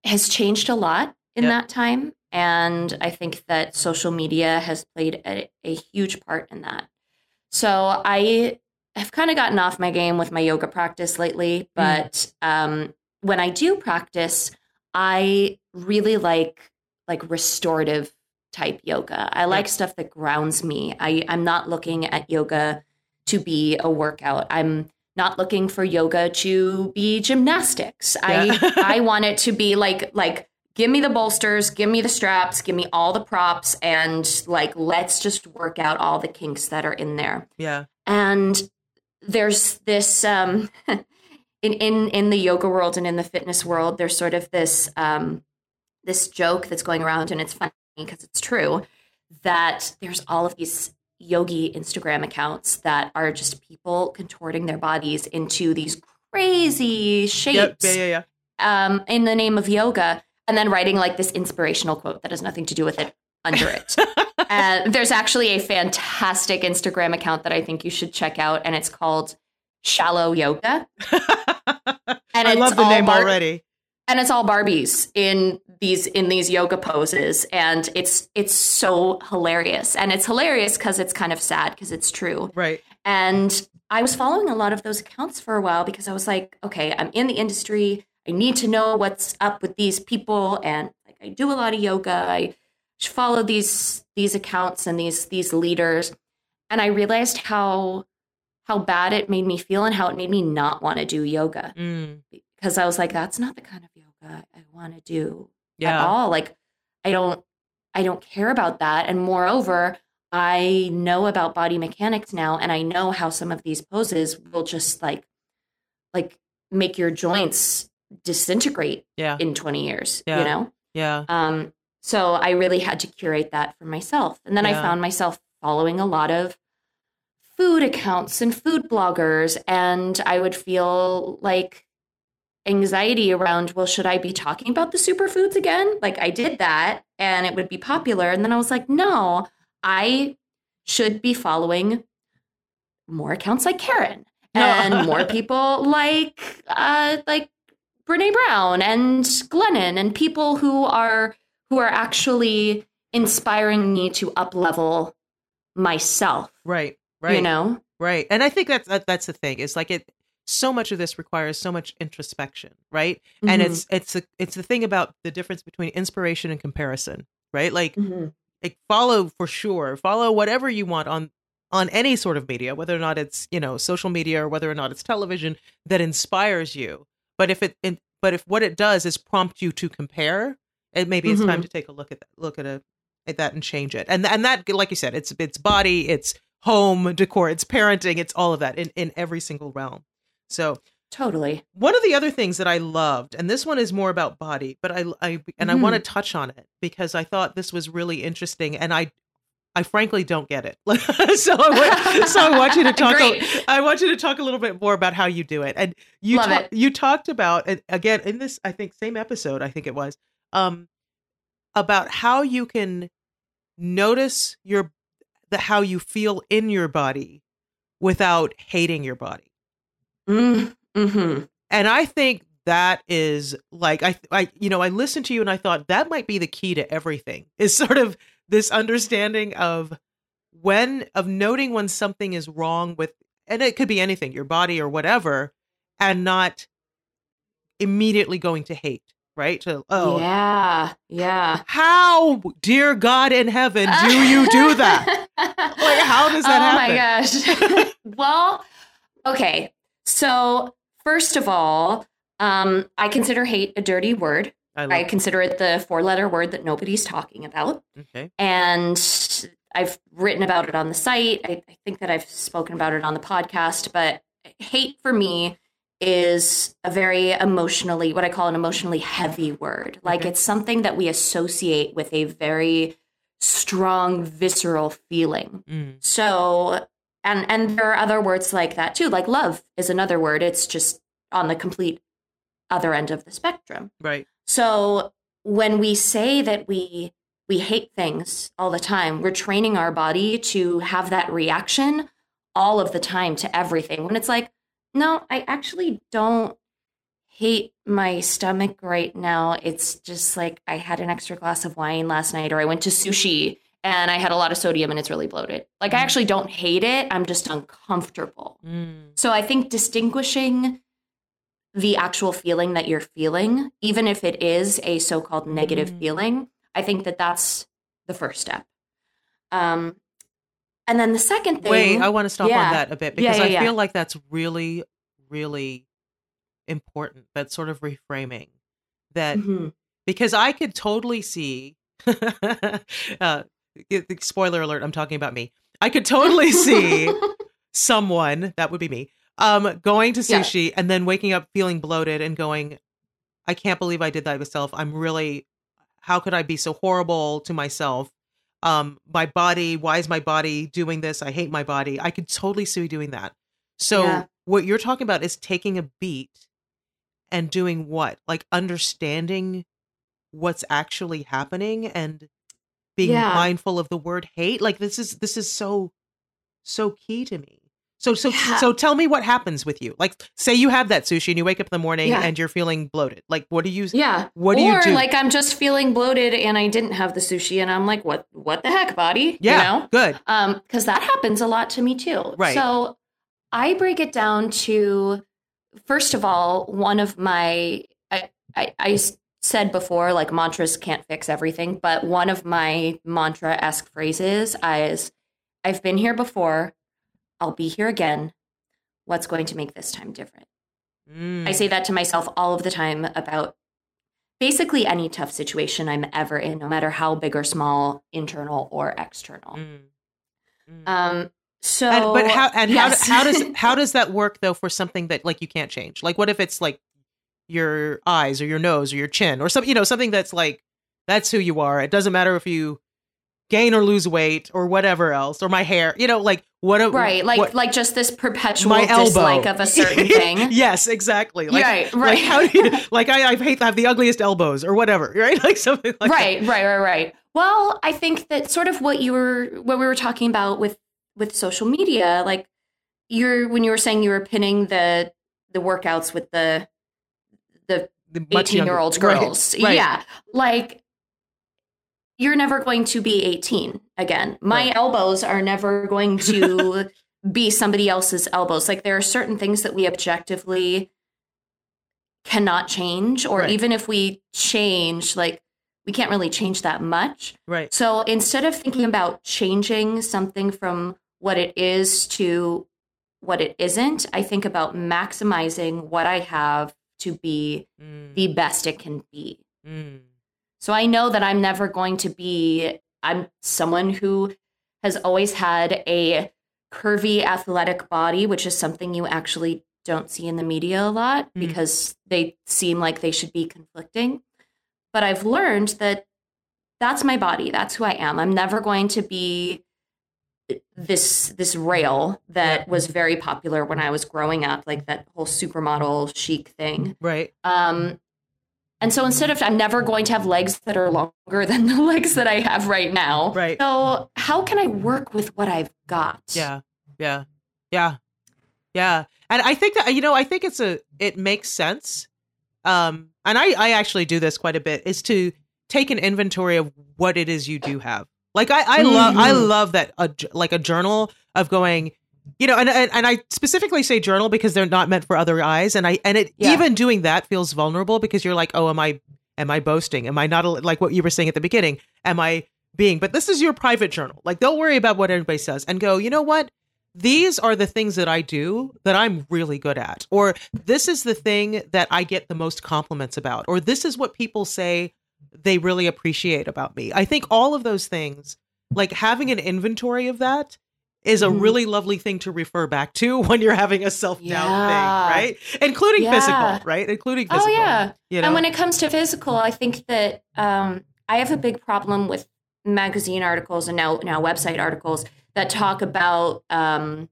has changed a lot in yep. that time. And I think that social media has played a, a huge part in that. So I have kind of gotten off my game with my yoga practice lately. But mm. um, when I do practice, I really like like restorative type yoga. I like yeah. stuff that grounds me. I, I'm not looking at yoga to be a workout. I'm not looking for yoga to be gymnastics. Yeah. I I want it to be like like give me the bolsters, give me the straps, give me all the props, and like let's just work out all the kinks that are in there. Yeah. And there's this um In, in in the yoga world and in the fitness world, there's sort of this um, this joke that's going around, and it's funny because it's true, that there's all of these yogi Instagram accounts that are just people contorting their bodies into these crazy shapes yep. yeah, yeah, yeah. Um, in the name of yoga. and then writing like this inspirational quote that has nothing to do with it under it. And uh, there's actually a fantastic Instagram account that I think you should check out, and it's called Shallow Yoga. And I it's love the name bar- already. And it's all Barbies in these in these yoga poses, and it's it's so hilarious. And it's hilarious because it's kind of sad because it's true, right? And I was following a lot of those accounts for a while because I was like, okay, I'm in the industry. I need to know what's up with these people, and like I do a lot of yoga. I follow these these accounts and these these leaders, and I realized how how bad it made me feel and how it made me not want to do yoga. Mm. Because I was like, that's not the kind of yoga I want to do yeah. at all. Like, I don't, I don't care about that. And moreover, I know about body mechanics now, and I know how some of these poses will just like, like make your joints disintegrate yeah. in twenty years. Yeah. You know. Yeah. Um. So I really had to curate that for myself, and then yeah. I found myself following a lot of food accounts and food bloggers, and I would feel like anxiety around, well, should I be talking about the superfoods again? Like I did that and it would be popular. And then I was like, no, I should be following more accounts like Karen and more people like, uh, like Brené Brown and Glennon and people who are, who are actually inspiring me to up level myself. Right. Right. You know? Right. And I think that's, that, that's the thing is like it, so much of this requires so much introspection, right? Mm-hmm. And it's it's a, it's the thing about the difference between inspiration and comparison, right? Like, mm-hmm. like follow for sure, follow whatever you want on on any sort of media, whether or not it's you know social media or whether or not it's television that inspires you. But if it, it but if what it does is prompt you to compare, it maybe mm-hmm. it's time to take a look at that, look at a at that and change it. And and that, like you said, it's it's body, it's home decor, it's parenting, it's all of that in, in every single realm. So totally. One of the other things that I loved, and this one is more about body, but I, I and mm-hmm. I want to touch on it because I thought this was really interesting, and I, I frankly don't get it. so I want, so I want you to talk. A, I want you to talk a little bit more about how you do it, and you Love ta- it. you talked about and again in this I think same episode I think it was um, about how you can notice your the how you feel in your body without hating your body. Mm-hmm. And I think that is like, I, I, you know, I listened to you and I thought that might be the key to everything is sort of this understanding of when, of noting when something is wrong with, and it could be anything, your body or whatever, and not immediately going to hate, right? To, oh, yeah, yeah. How, dear God in heaven, do you do that? Like, how does that oh happen? Oh my gosh. Well, okay. So first of all, um, I consider hate a dirty word. I, I consider it the four-letter word that nobody's talking about. Okay. And I've written about it on the site. I, I think that I've spoken about it on the podcast. But hate for me is a very emotionally, what I call an emotionally heavy word. Like okay. It's something that we associate with a very strong, visceral feeling. Mm. So... And and there are other words like that, too. Like love is another word. It's just on the complete other end of the spectrum. Right. So when we say that we we hate things all the time, we're training our body to have that reaction all of the time to everything. When it's like, no, I actually don't hate my stomach right now. It's just like I had an extra glass of wine last night, or I went to sushi and I had a lot of sodium and it's really bloated. Like, I actually don't hate it. I'm just uncomfortable. Mm. So I think distinguishing the actual feeling that you're feeling, even if it is a so-called negative mm. feeling, I think that that's the first step. Um, and then the second thing. Wait, I want to stop yeah. on that a bit because yeah, yeah, I yeah. feel like that's really, really important. That sort of reframing that mm-hmm. because I could totally see uh, spoiler alert, I'm talking about me. I could totally see someone, that would be me, um, going to sushi yeah. and then waking up feeling bloated and going, I can't believe I did that myself. I'm really, how could I be so horrible to myself? Um, my body, why is my body doing this? I hate my body. I could totally see doing that. So yeah. what you're talking about is taking a beat and doing what? Like understanding what's actually happening and being yeah. mindful of the word hate. Like this is, this is so, so key to me. So, so, yeah. so tell me what happens with you. Like, say you have that sushi and you wake up in the morning yeah. and you're feeling bloated. Like, what do you, yeah. what do or, you do? Or like, I'm just feeling bloated and I didn't have the sushi and I'm like, what, what the heck, body? Yeah. You know? Good. Um, cause that happens a lot to me too. Right. So I break it down to, first of all, one of my, I, I, I said before, like mantras can't fix everything, but one of my mantra-esque phrases is, I've been here before. I'll be here again. What's going to make this time different? Mm. I say that to myself all of the time about basically any tough situation I'm ever in, no matter how big or small, internal or external. Mm. Mm. Um, so, and, but how and yes. how, how does how does that work though for something that like you can't change? Like, what if it's like your eyes or your nose or your chin or some you know something that's like that's who you are. It doesn't matter if you gain or lose weight or whatever else, or my hair, you know, like what? A, right. Like, what, like just this perpetual dislike of a certain thing. Yes, exactly. Like, right. Right. Like, how do you, like I, I hate to have the ugliest elbows or whatever. Right. Like something like right, that. Right. Right. Right. Right. Well, I think that sort of what you were, what we were talking about with, with social media, like you're, when you were saying you were pinning the, the workouts with the, the, the eighteen year old girls. Right, right. Yeah. Like, you're never going to be eighteen again. My right. elbows are never going to be somebody else's elbows. Like there are certain things that we objectively cannot change, or right. even if we change, like we can't really change that much. Right. So instead of thinking about changing something from what it is to what it isn't, I think about maximizing what I have to be mm. the best it can be. Mm. So I know that I'm never going to be, I'm someone who has always had a curvy athletic body, which is something you actually don't see in the media a lot mm. because they seem like they should be conflicting. But I've learned that that's my body. That's who I am. I'm never going to be this this rail that was very popular when I was growing up, like that whole supermodel chic thing. Right. Um. And so instead of, I'm never going to have legs that are longer than the legs that I have right now. Right. So how can I work with what I've got? Yeah. Yeah. Yeah. Yeah. And I think that, you know, I think it's a, it makes sense. Um, and I, I actually do this quite a bit, is to take an inventory of what it is you do have. Like I, I mm-hmm. love, I love that, a, like a journal of going, you know, and, and and I specifically say journal because they're not meant for other eyes. And I and it yeah. even doing that feels vulnerable because you're like, oh, am I am I boasting? Am I not, like what you were saying at the beginning? Am I being? But this is your private journal. Like, don't worry about what everybody says and go, you know what? These are the things that I do that I'm really good at. Or this is the thing that I get the most compliments about. Or this is what people say they really appreciate about me. I think all of those things, like having an inventory of that, is a really lovely thing to refer back to when you're having a self-doubt yeah. thing, right? Including yeah. physical, right? Including physical. Oh, yeah. You know? And when it comes to physical, I think that um, I have a big problem with magazine articles and now now website articles that talk about, um,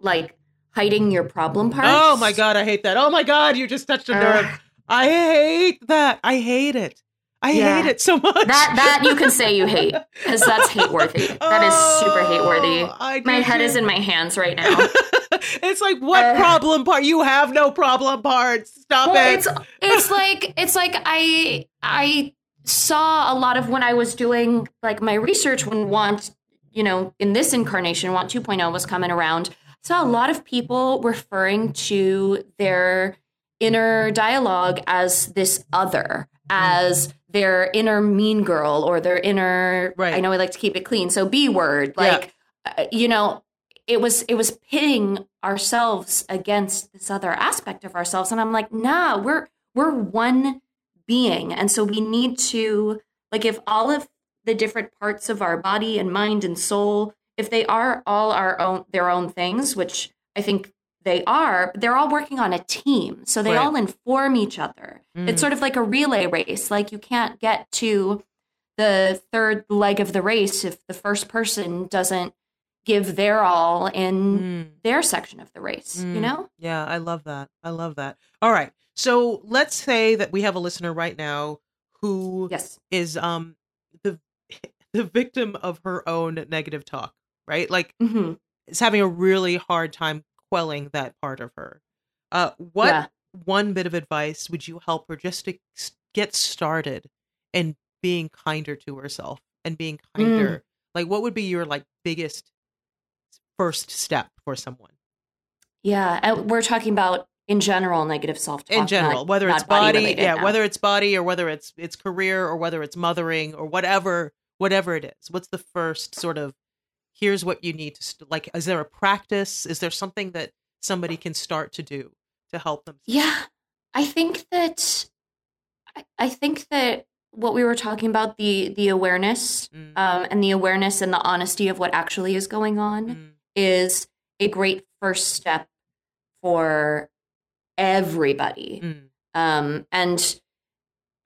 like, hiding your problem parts. Oh, my God, I hate that. Oh, my God, you just touched a nerve. Uh, I hate that. I hate it. I yeah. hate it so much. That that you can say you hate, because that's hate-worthy. That is super hate-worthy. My head is in my hands right now. It's like, what uh, problem part? You have no problem parts. Stop well, it. It's, it's like it's like I I saw a lot of when I was doing like my research when Want, you know, in this incarnation, Want two point oh was coming around. Saw a lot of people referring to their inner dialogue as this other, as their inner mean girl or their inner, right. I know I like to keep it clean. So B word, like, yeah. uh, you know, it was, it was pitting ourselves against this other aspect of ourselves. And I'm like, nah, we're, we're one being. And so we need to, like, if all of the different parts of our body and mind and soul, if they are all our own, their own things, which I think they are, but they're all working on a team. So they right. all inform each other. Mm. It's sort of like a relay race. Like you can't get to the third leg of the race if the first person doesn't give their all in mm. their section of the race, mm. you know? Yeah, I love that. I love that. All right. So let's say that we have a listener right now who yes. is um the the victim of her own negative talk, right? Like mm-hmm. is having a really hard time quelling that part of her. Uh, what yeah. one bit of advice would you help her just to get started and being kinder to herself and being kinder? Mm. Like, what would be your like biggest first step for someone? Yeah. I, we're talking about in general, negative self-talk. In general, not, whether it's body, body yeah, now. whether it's body or whether it's, it's career or whether it's mothering or whatever, whatever it is, what's the first sort of, here's what you need to st- like, is there a practice? Is there something that somebody can start to do to help them? Yeah. I think that, I, I think that what we were talking about, the the awareness mm. um, and the awareness and the honesty of what actually is going on mm. is a great first step for everybody. Mm. Um, and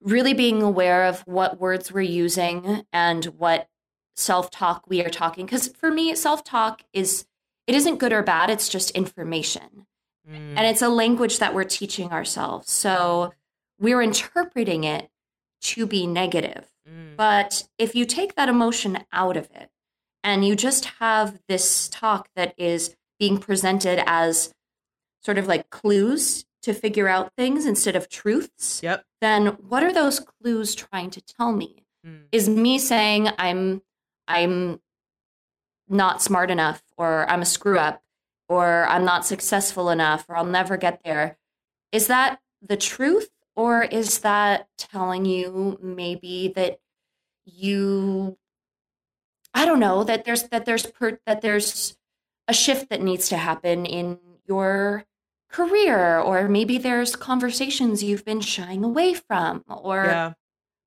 really being aware of what words we're using and what self-talk we are talking. Because for me, self-talk is, it isn't good or bad. It's just information. Mm. And it's a language that we're teaching ourselves. So we're interpreting it to be negative. Mm. But if you take that emotion out of it and you just have this talk that is being presented as sort of like clues to figure out things instead of truths, yep. then what are those clues trying to tell me? Mm. Is me saying I'm I'm not smart enough, or I'm a screw up, or I'm not successful enough, or I'll never get there. Is that the truth? Or is that telling you maybe that you, I don't know, that there's that there's per, that there's a shift that needs to happen in your career, or maybe there's conversations you've been shying away from, or yeah.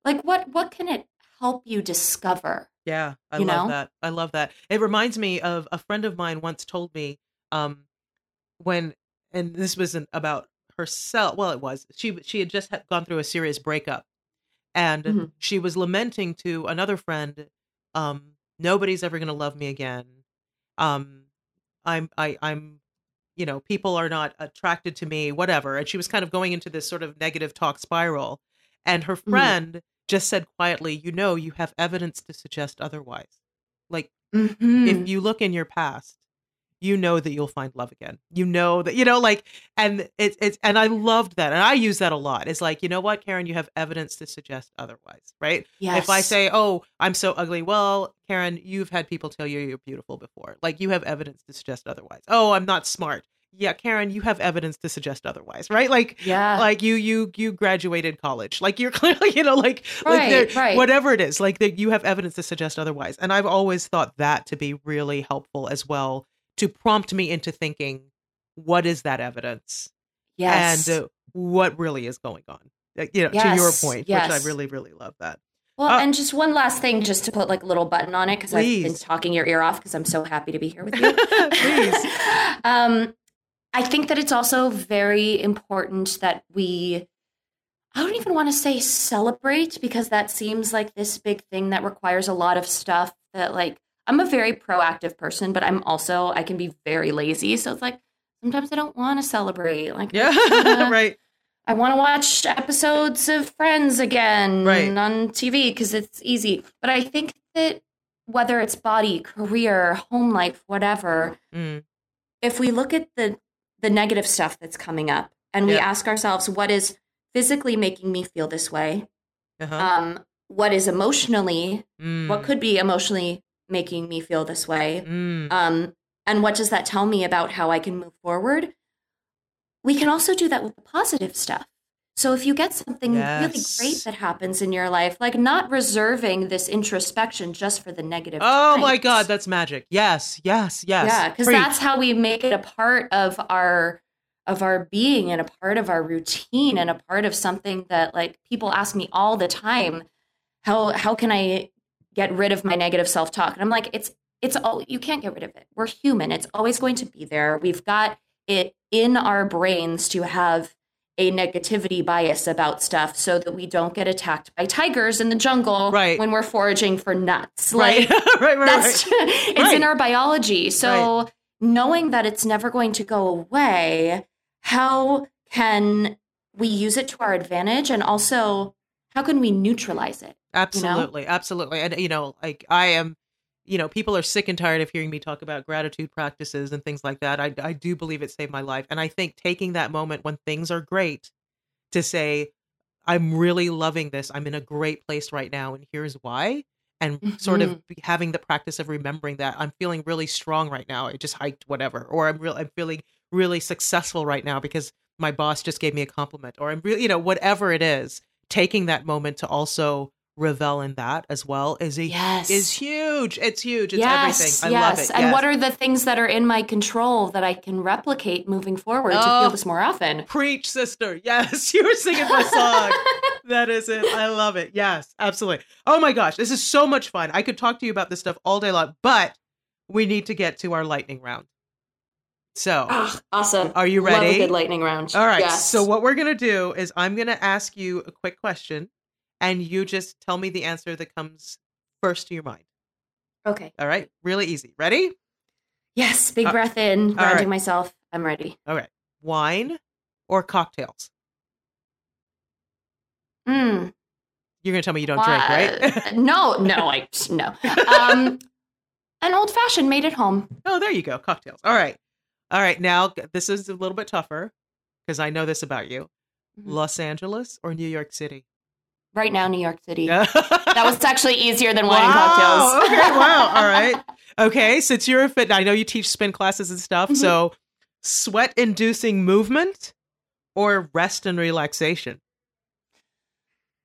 like what what can it help you discover? Yeah, I you love know? that. I love that. It reminds me of a friend of mine once told me um, when, and this wasn't about herself. Well, it was, she, she had just had gone through a serious breakup, and mm-hmm. she was lamenting to another friend, um, nobody's ever going to love me again. Um, I'm, I, I'm, you know, people are not attracted to me, whatever. And she was kind of going into this sort of negative talk spiral, and her friend mm-hmm. just said quietly, you know, you have evidence to suggest otherwise. Like mm-hmm. if you look in your past, you know that you'll find love again. You know that, you know, like, and it's, it's, and I loved that. And I use that a lot. It's like, you know what, Karen, you have evidence to suggest otherwise, right? Yes. If I say, oh, I'm so ugly. Well, Karen, you've had people tell you you're beautiful before. Like, you have evidence to suggest otherwise. Oh, I'm not smart. Yeah. Karen, you have evidence to suggest otherwise, right? Like, yeah. like you, you, you graduated college. Like, you're clearly, you know, like, right, like right. whatever it is, like that you have evidence to suggest otherwise. And I've always thought that to be really helpful as well, to prompt me into thinking, what is that evidence? Yes. And uh, what really is going on? Uh, you know, yes. to your point, yes. which I really, really love that. Well, uh, and just one last thing, just to put like a little button on it, because I've been talking your ear off because I'm so happy to be here with you. Please. um, I think that it's also very important that we, I don't even want to say celebrate, because that seems like this big thing that requires a lot of stuff that like, I'm a very proactive person, but I'm also, I can be very lazy. So it's like, sometimes I don't want to celebrate. Like, yeah, I wanna, right. I want to watch episodes of Friends again right. on T V because it's easy. But I think that whether it's body, career, home life, whatever, mm. if we look at the, the negative stuff that's coming up and yeah. we ask ourselves, what is physically making me feel this way? Uh-huh. Um, what is emotionally, mm. what could be emotionally making me feel this way, mm. um, and what does that tell me about how I can move forward? We can also do that with the positive stuff. So if you get something yes. really great that happens in your life, like not reserving this introspection just for the negative. Oh times. My God, that's magic. Yes, yes, yes. Yeah, because that's how we make it a part of our of our being and a part of our routine and a part of something that like people ask me all the time, how how can I get rid of my negative self-talk? And I'm like, it's, it's all, you can't get rid of it. We're human. It's always going to be there. We've got it in our brains to have a negativity bias about stuff so that we don't get attacked by tigers in the jungle right. when we're foraging for nuts. Like, right, right, right, that's, right. It's right. in our biology. So right. knowing that it's never going to go away, how can we use it to our advantage? And also, how can we neutralize it? Absolutely. You know? Absolutely. And, you know, like I am, you know, people are sick and tired of hearing me talk about gratitude practices and things like that. I, I do believe it saved my life. And I think taking that moment when things are great to say, I'm really loving this. I'm in a great place right now. And here's why. And mm-hmm. sort of having the practice of remembering that I'm feeling really strong right now. I just hiked whatever, or I'm real. I'm feeling really successful right now because my boss just gave me a compliment, or I'm really, you know, whatever it is, taking that moment to also revel in that as well is a yes. is huge. It's huge. It's yes, everything. I yes. love it. And yes. what are the things that are in my control that I can replicate moving forward oh, to feel this more often? Preach, sister. Yes. You were singing my song. That is it. I love it. Yes, absolutely. Oh my gosh. This is so much fun. I could talk to you about this stuff all day long, but we need to get to our lightning round. So oh, awesome. Are you ready? Love a good lightning round. All right. Yes. So what we're going to do is I'm going to ask you a quick question and you just tell me the answer that comes first to your mind. Okay. All right. Really easy. Ready? Yes. Big uh, breath in. Rounding right. myself. I'm ready. All right. Wine or cocktails? Mm. You're going to tell me you don't uh, drink, right? no, no, I, no. Um, an old fashioned made at home. Oh, there you go. Cocktails. All right. All right. Now, this is a little bit tougher because I know this about you. Mm-hmm. Los Angeles or New York City? Right now, New York City. That was actually easier than wine wow. and cocktails. Okay. Wow. All right. Okay. Since you're a fit, I know you teach spin classes and stuff. Mm-hmm. So sweat inducing movement or rest and relaxation?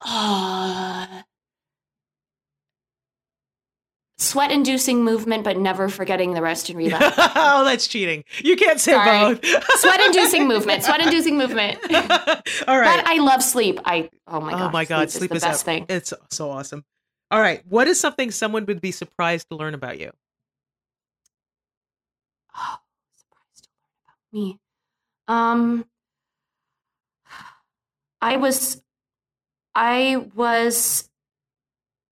Uh, sweat-inducing movement, but never forgetting the rest and relax. Oh, that's cheating. You can't say Sorry. both. Sweat-inducing movement. Sweat-inducing movement. All right. But I love sleep. I oh my god. Oh my god. Sleep, sleep is the is best up. thing. It's so awesome. All right. What is something someone would be surprised to learn about you? Oh, surprised to learn about me. Um, I was. I was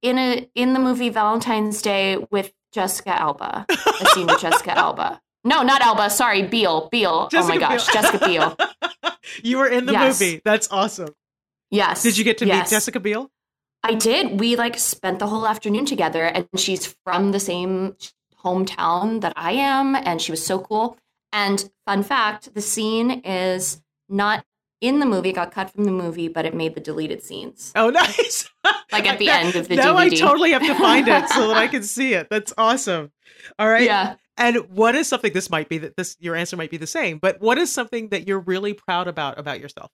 in a in the movie Valentine's Day with Jessica Alba. A scene with Jessica Alba. No, not Alba. Sorry, Biel. Biel. Jessica oh my gosh, Biel. Jessica Biel. You were in the yes. movie. That's awesome. Yes. Did you get to yes. meet Jessica Biel? I did. We like spent the whole afternoon together, and she's from the same hometown that I am, and she was so cool. And fun fact: the scene is not. In the movie, it got cut from the movie, but it made the deleted scenes. Oh, nice. Like at the now, end of the now D V D. Now I totally have to find it so that I can see it. That's awesome. All right. Yeah. And what is something, this might be, that this your answer might be the same, but what is something that you're really proud about, about yourself?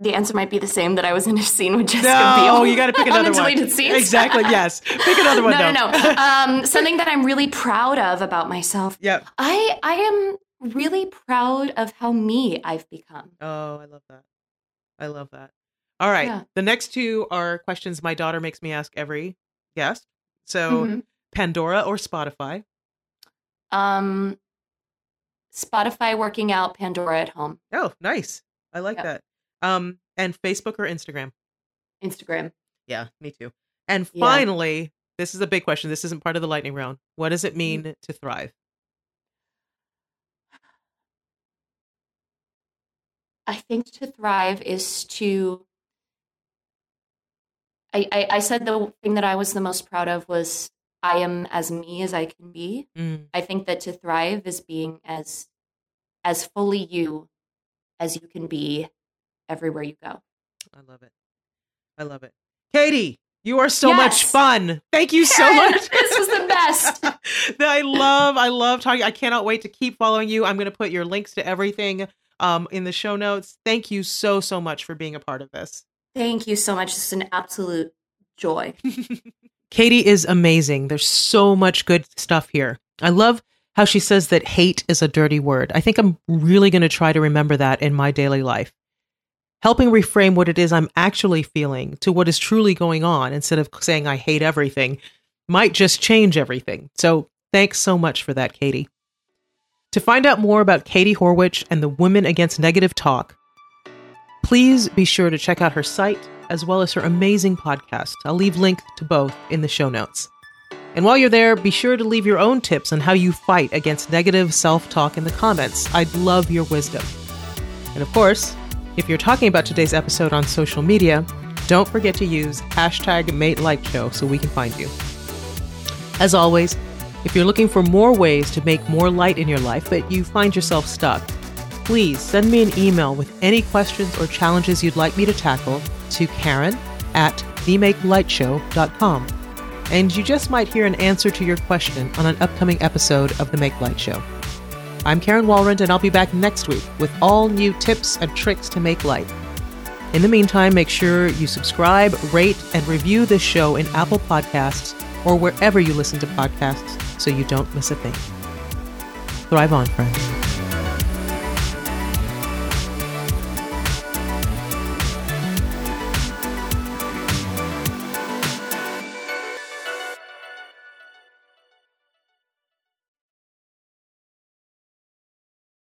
The answer might be the same, that I was in a scene with Jessica no, Biel. Oh, you got to pick another on one. Deleted scenes. Exactly. Yes. Pick another one. No, though. no, no. Um, something that I'm really proud of about myself. Yeah. I, I am... really proud of how me I've become. Oh, I love that. I love that. All right. Yeah. The next two are questions my daughter makes me ask every guest. So mm-hmm. Pandora or Spotify? Um, Spotify working out, Pandora at home. Oh, nice. I like yep. that. Um, and Facebook or Instagram? Instagram. Yeah, me too. And finally, yeah. this is a big question. This isn't part of the lightning round. What does it mean mm-hmm. to thrive? I think to thrive is to, I, I, I said the thing that I was the most proud of was I am as me as I can be. Mm. I think that to thrive is being as, as fully you as you can be everywhere you go. I love it. I love it. Katie, you are so yes. much fun. Thank you so much. This was the best. I love, I love talking. I cannot wait to keep following you. I'm going to put your links to everything Um, in the show notes. Thank you so, so much for being a part of this. Thank you so much. It's an absolute joy. Katie is amazing. There's so much good stuff here. I love how she says that hate is a dirty word. I think I'm really going to try to remember that in my daily life. Helping reframe what it is I'm actually feeling to what is truly going on instead of saying I hate everything might just change everything. So thanks so much for that, Katie. To find out more about Katie Horwitch and the Women Against Negative Talk, please be sure to check out her site as well as her amazing podcast. I'll leave links to both in the show notes. And while you're there, be sure to leave your own tips on how you fight against negative self-talk in the comments. I'd love your wisdom. And of course, If you're talking about today's episode on social media, don't forget to use hashtag Make Light Show so we can find you. As always, if you're looking for more ways to make more light in your life, but you find yourself stuck, please send me an email with any questions or challenges you'd like me to tackle to Karen at the make light show dot com. And you just might hear an answer to your question on an upcoming episode of The Make Light Show. I'm Karen Walren, and I'll be back next week with all new tips and tricks to make light. In the meantime, make sure you subscribe, rate, and review this show in Apple Podcasts or wherever you listen to podcasts so you don't miss a thing. Thrive on, friends.